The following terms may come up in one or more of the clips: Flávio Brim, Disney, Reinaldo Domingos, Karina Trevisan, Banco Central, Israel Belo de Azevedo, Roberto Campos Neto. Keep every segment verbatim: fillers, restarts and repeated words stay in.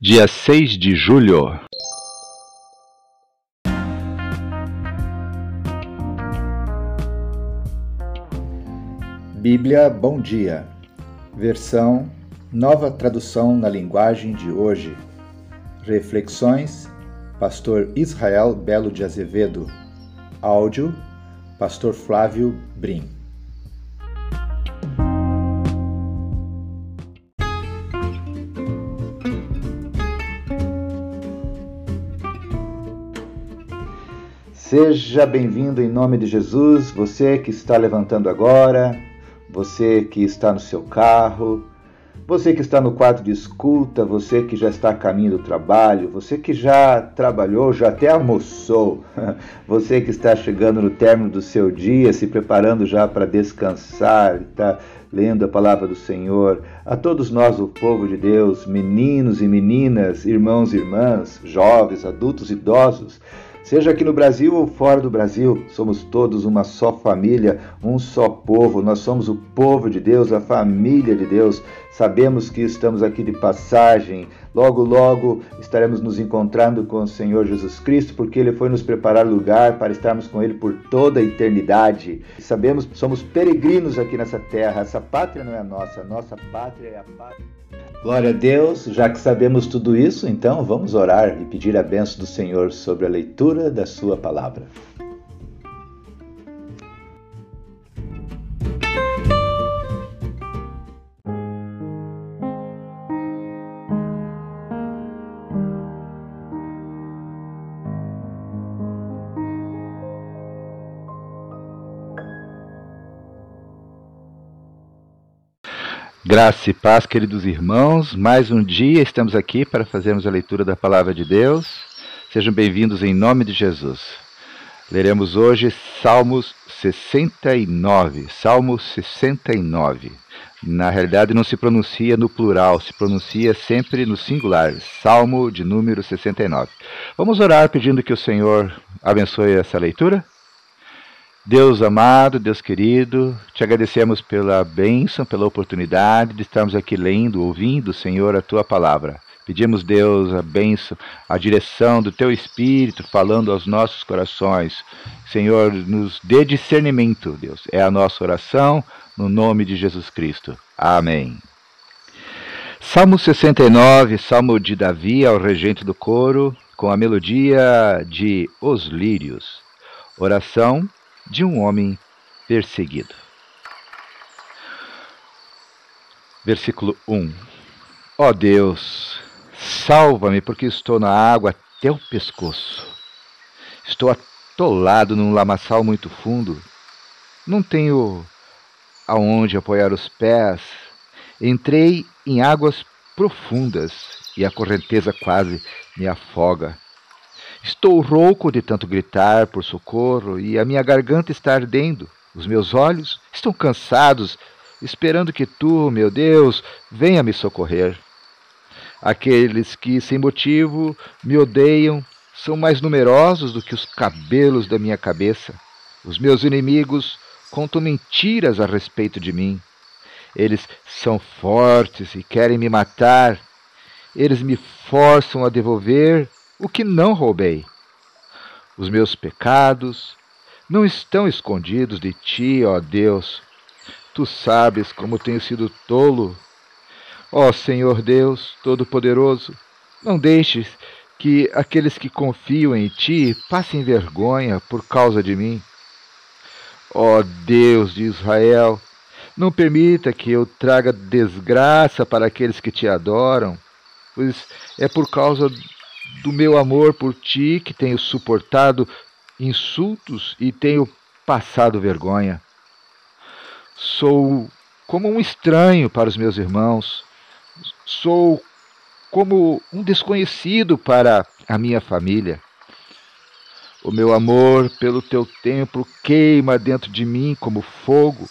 dia seis de julho. Bíblia Bom Dia, versão Nova Tradução na Linguagem de Hoje. Reflexões, pastor Israel Belo de Azevedo. Áudio, pastor Flávio Brim. Seja bem-vindo em nome de Jesus, você que está levantando agora, você que está no seu carro, você que está no quarto de escuta, você que já está a caminho do trabalho, você que já trabalhou, já até almoçou, você que está chegando no término do seu dia, se preparando já para descansar, está lendo a palavra do Senhor. A todos nós, o povo de Deus, meninos e meninas, irmãos e irmãs, jovens, adultos, idosos, seja aqui no Brasil ou fora do Brasil, somos todos uma só família, um só povo. Nós somos o povo de Deus, a família de Deus. Sabemos que estamos aqui de passagem. Logo, logo estaremos nos encontrando com o Senhor Jesus Cristo, porque Ele foi nos preparar lugar para estarmos com Ele por toda a eternidade. Sabemos que somos peregrinos aqui nessa terra. Essa pátria não é a nossa, a nossa pátria é a pátria. Glória a Deus, já que sabemos tudo isso, então vamos orar e pedir a bênção do Senhor sobre a leitura da Sua Palavra. Graça e paz, queridos irmãos, mais um dia estamos aqui para fazermos a leitura da Palavra de Deus. Sejam bem-vindos em nome de Jesus. Leremos hoje Salmos sessenta e nove, Salmo sessenta e nove. Na realidade não se pronuncia no plural, se pronuncia sempre no singular, Salmo de número sessenta e nove. Vamos orar pedindo que o Senhor abençoe essa leitura. Deus amado, Deus querido, te agradecemos pela bênção, pela oportunidade de estarmos aqui lendo, ouvindo, Senhor, a Tua Palavra. Pedimos, Deus, a bênção, a direção do Teu Espírito, falando aos nossos corações. Senhor, nos dê discernimento, Deus. É a nossa oração, no nome de Jesus Cristo. Amém. Salmo sessenta e nove, Salmo de Davi ao regente do coro, com a melodia de Os Lírios. Oração de um homem perseguido. Versículo um. Ó Deus, salva-me, porque estou na água até o pescoço. Estou atolado num lamaçal muito fundo. Não tenho aonde apoiar os pés. Entrei em águas profundas e a correnteza quase me afoga. Estou rouco de tanto gritar por socorro e a minha garganta está ardendo. Os meus olhos estão cansados, esperando que Tu, meu Deus, venha me socorrer. Aqueles que, sem motivo, me odeiam são mais numerosos do que os cabelos da minha cabeça. Os meus inimigos contam mentiras a respeito de mim. Eles são fortes e querem me matar. Eles me forçam a devolver o que não roubei. Os meus pecados não estão escondidos de Ti, ó Deus. Tu sabes como tenho sido tolo. Ó Senhor Deus Todo-Poderoso, não deixes que aqueles que confiam em Ti passem vergonha por causa de mim. Ó Deus de Israel, não permita que eu traga desgraça para aqueles que Te adoram, pois é por causa do meu amor por Ti que tenho suportado insultos e tenho passado vergonha. Sou como um estranho para os meus irmãos. Sou como um desconhecido para a minha família. O meu amor pelo Teu templo queima dentro de mim como fogo.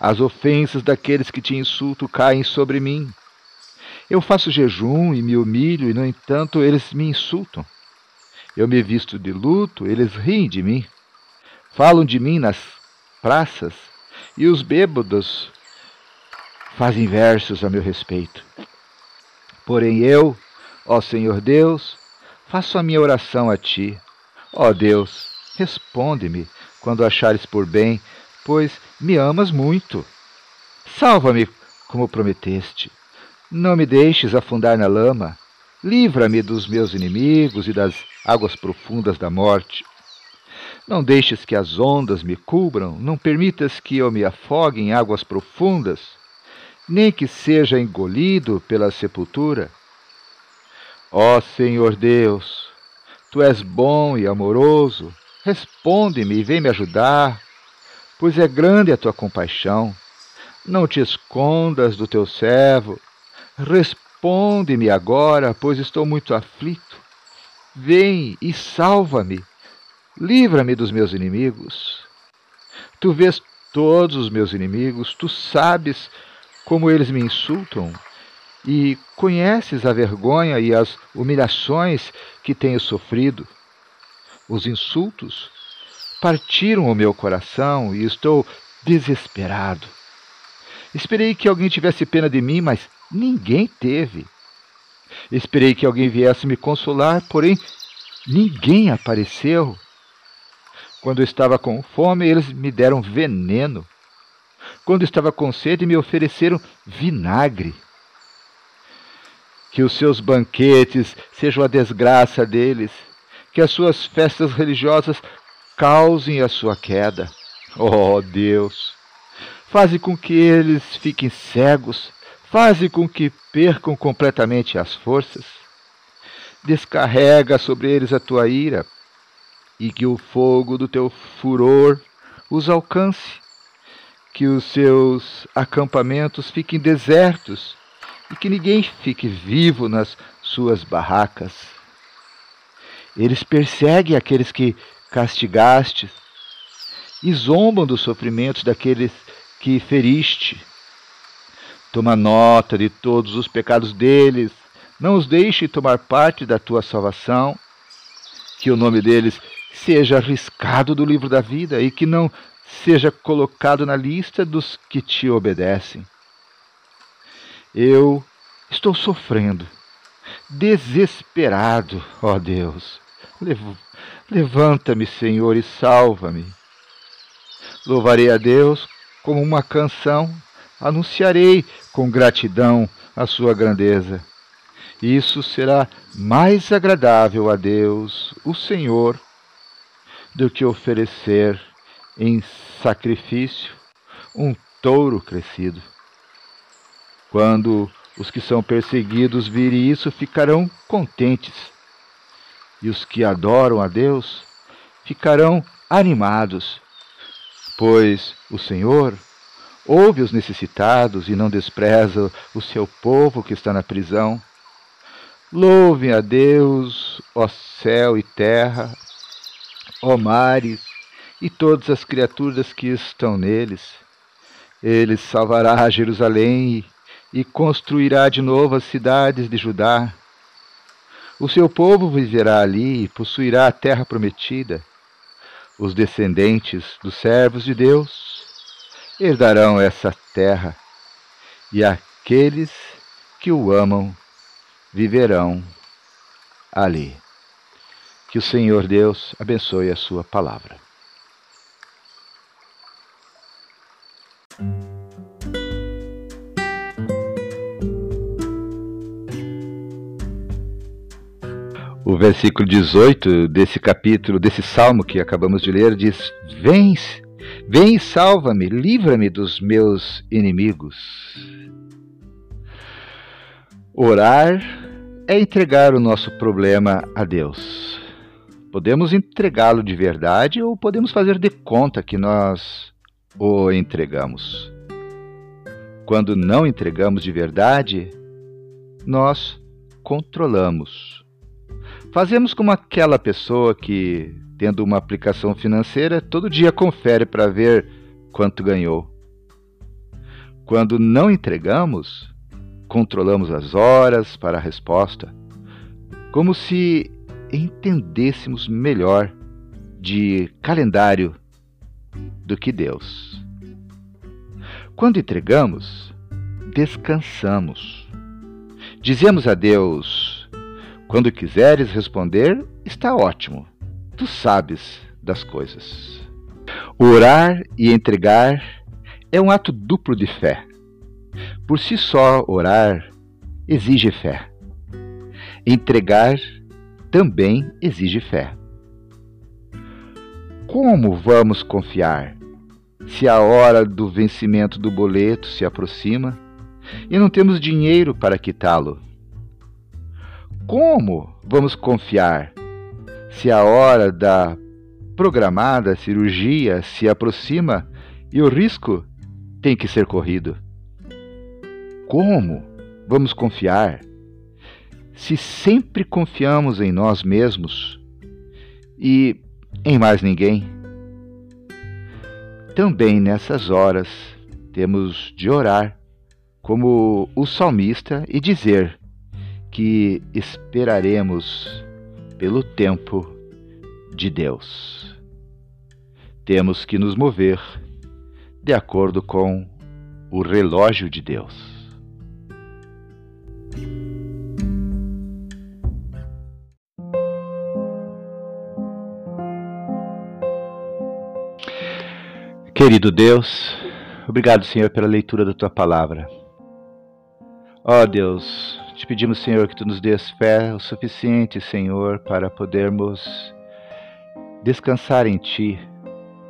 As ofensas daqueles que Te insultam caem sobre mim. Eu faço jejum e me humilho, e, no entanto, eles me insultam. Eu me visto de luto, eles riem de mim. Falam de mim nas praças, e os bêbados fazem versos a meu respeito. Porém eu Ó Senhor Deus, faço a minha oração a ti. Ó Deus, responde-me quando achares por bem, pois me amas muito. Salva-me como prometeste. Não me deixes afundar na lama. Livra-me dos meus inimigos e das águas profundas da morte. Não deixes que as ondas me cubram, não permitas que eu me afogue em águas profundas, nem que seja engolido pela sepultura. Ó Senhor Deus, tu és bom e amoroso, responde-me e vem me ajudar, pois é grande a tua compaixão. Não te escondas do teu servo, responde-me agora, pois estou muito aflito. Vem e salva-me. Livra-me dos meus inimigos. Tu vês todos os meus inimigos, tu sabes como eles me insultam e conheces a vergonha e as humilhações que tenho sofrido. Os insultos partiram o meu coração e estou desesperado. Esperei que alguém tivesse pena de mim, mas ninguém teve. Esperei que alguém viesse me consolar, porém ninguém apareceu. Quando eu estava com fome, eles me deram veneno. Quando eu estava com sede, me ofereceram vinagre. Que os seus banquetes sejam a desgraça deles, que as suas festas religiosas causem a sua queda. Oh Deus, faze com que eles fiquem cegos, faze com que percam completamente as forças. Descarrega sobre eles a tua ira, e que o fogo do teu furor os alcance, que os seus acampamentos fiquem desertos e que ninguém fique vivo nas suas barracas. Eles perseguem aqueles que castigaste e zombam dos sofrimentos daqueles que feriste. Toma nota de todos os pecados deles, não os deixe tomar parte da tua salvação, que o nome deles seja arriscado do livro da vida e que não seja colocado na lista dos que te obedecem. Eu estou sofrendo, desesperado, ó Deus. Levanta-me, Senhor, e salva-me. Louvarei a Deus como uma canção, anunciarei com gratidão a sua grandeza. Isso será mais agradável a Deus, o Senhor, do que oferecer em sacrifício um touro crescido. Quando os que são perseguidos virem isso, ficarão contentes, e os que adoram a Deus ficarão animados, pois o Senhor ouve os necessitados e não despreza o seu povo que está na prisão. Louvem a Deus, ó céu e terra, ó mares, e todas as criaturas que estão neles. Ele salvará Jerusalém e construirá de novo as cidades de Judá. O seu povo viverá ali e possuirá a terra prometida. Os descendentes dos servos de Deus herdarão essa terra, e aqueles que o amam viverão ali. Que o Senhor Deus abençoe a sua palavra. O versículo dezoito desse capítulo, desse salmo que acabamos de ler, diz: Vem, vem e salva-me, livra-me dos meus inimigos. Orar é entregar o nosso problema a Deus. Podemos entregá-lo de verdade ou podemos fazer de conta que nós o entregamos. Quando não entregamos de verdade, nós controlamos. Fazemos como aquela pessoa que, tendo uma aplicação financeira, todo dia confere para ver quanto ganhou. Quando não entregamos, controlamos as horas para a resposta, como se entendêssemos melhor de calendário do que Deus. Quando entregamos, descansamos. Dizemos a Deus: Quando quiseres responder, está ótimo. Tu sabes das coisas. Orar e entregar é um ato duplo de fé. Por si só, orar exige fé. Entregar também exige fé. Como vamos confiar se a hora do vencimento do boleto se aproxima e não temos dinheiro para quitá-lo? Como vamos confiar se a hora da programada cirurgia se aproxima e o risco tem que ser corrido? Como vamos confiar se sempre confiamos em nós mesmos e em mais ninguém? Também nessas horas temos de orar como o salmista e dizer que esperaremos pelo tempo de Deus. Temos que nos mover de acordo com o relógio de Deus. Querido Deus, obrigado, Senhor, pela leitura da Tua Palavra. Ó Deus, te pedimos, Senhor, que Tu nos dês fé o suficiente, Senhor, para podermos descansar em Ti,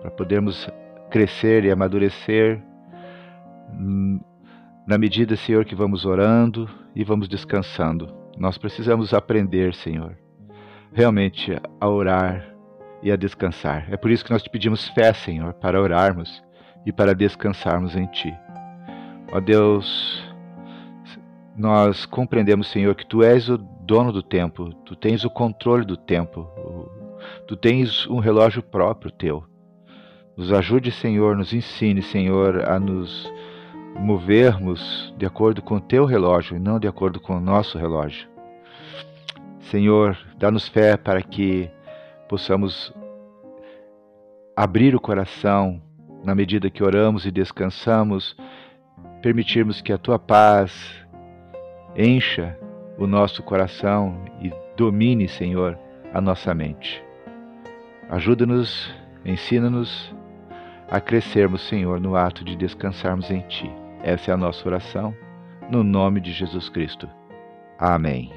para podermos crescer e amadurecer na medida, Senhor, que vamos orando e vamos descansando. Nós precisamos aprender, Senhor, realmente a orar e a descansar. É por isso que nós te pedimos fé, Senhor, para orarmos e para descansarmos em Ti. Ó Deus, nós compreendemos, Senhor, que Tu és o dono do tempo, Tu tens o controle do tempo, Tu tens um relógio próprio Teu. Nos ajude, Senhor, nos ensine, Senhor, a nos movermos de acordo com o Teu relógio e não de acordo com o nosso relógio. Senhor, dá-nos fé para que possamos abrir o coração na medida que oramos e descansamos, permitirmos que a Tua paz encha o nosso coração e domine, Senhor, a nossa mente. Ajuda-nos, ensina-nos a crescermos, Senhor, no ato de descansarmos em Ti. Essa é a nossa oração, no nome de Jesus Cristo. Amém.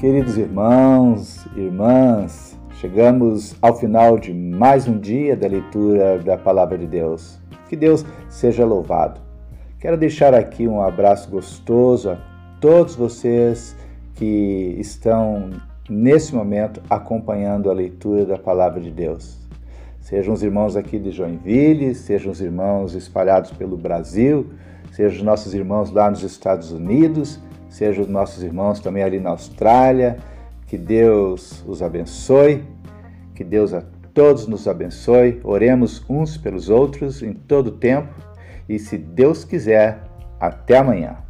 Queridos irmãos, irmãs, chegamos ao final de mais um dia da leitura da Palavra de Deus. Que Deus seja louvado. Quero deixar aqui um abraço gostoso a todos vocês que estão, nesse momento, acompanhando a leitura da Palavra de Deus. Sejam os irmãos aqui de Joinville, sejam os irmãos espalhados pelo Brasil, sejam os nossos irmãos lá nos Estados Unidos, sejam os nossos irmãos também ali na Austrália. Que Deus os abençoe, que Deus a todos nos abençoe. Oremos uns pelos outros em todo o tempo e, se Deus quiser, até amanhã.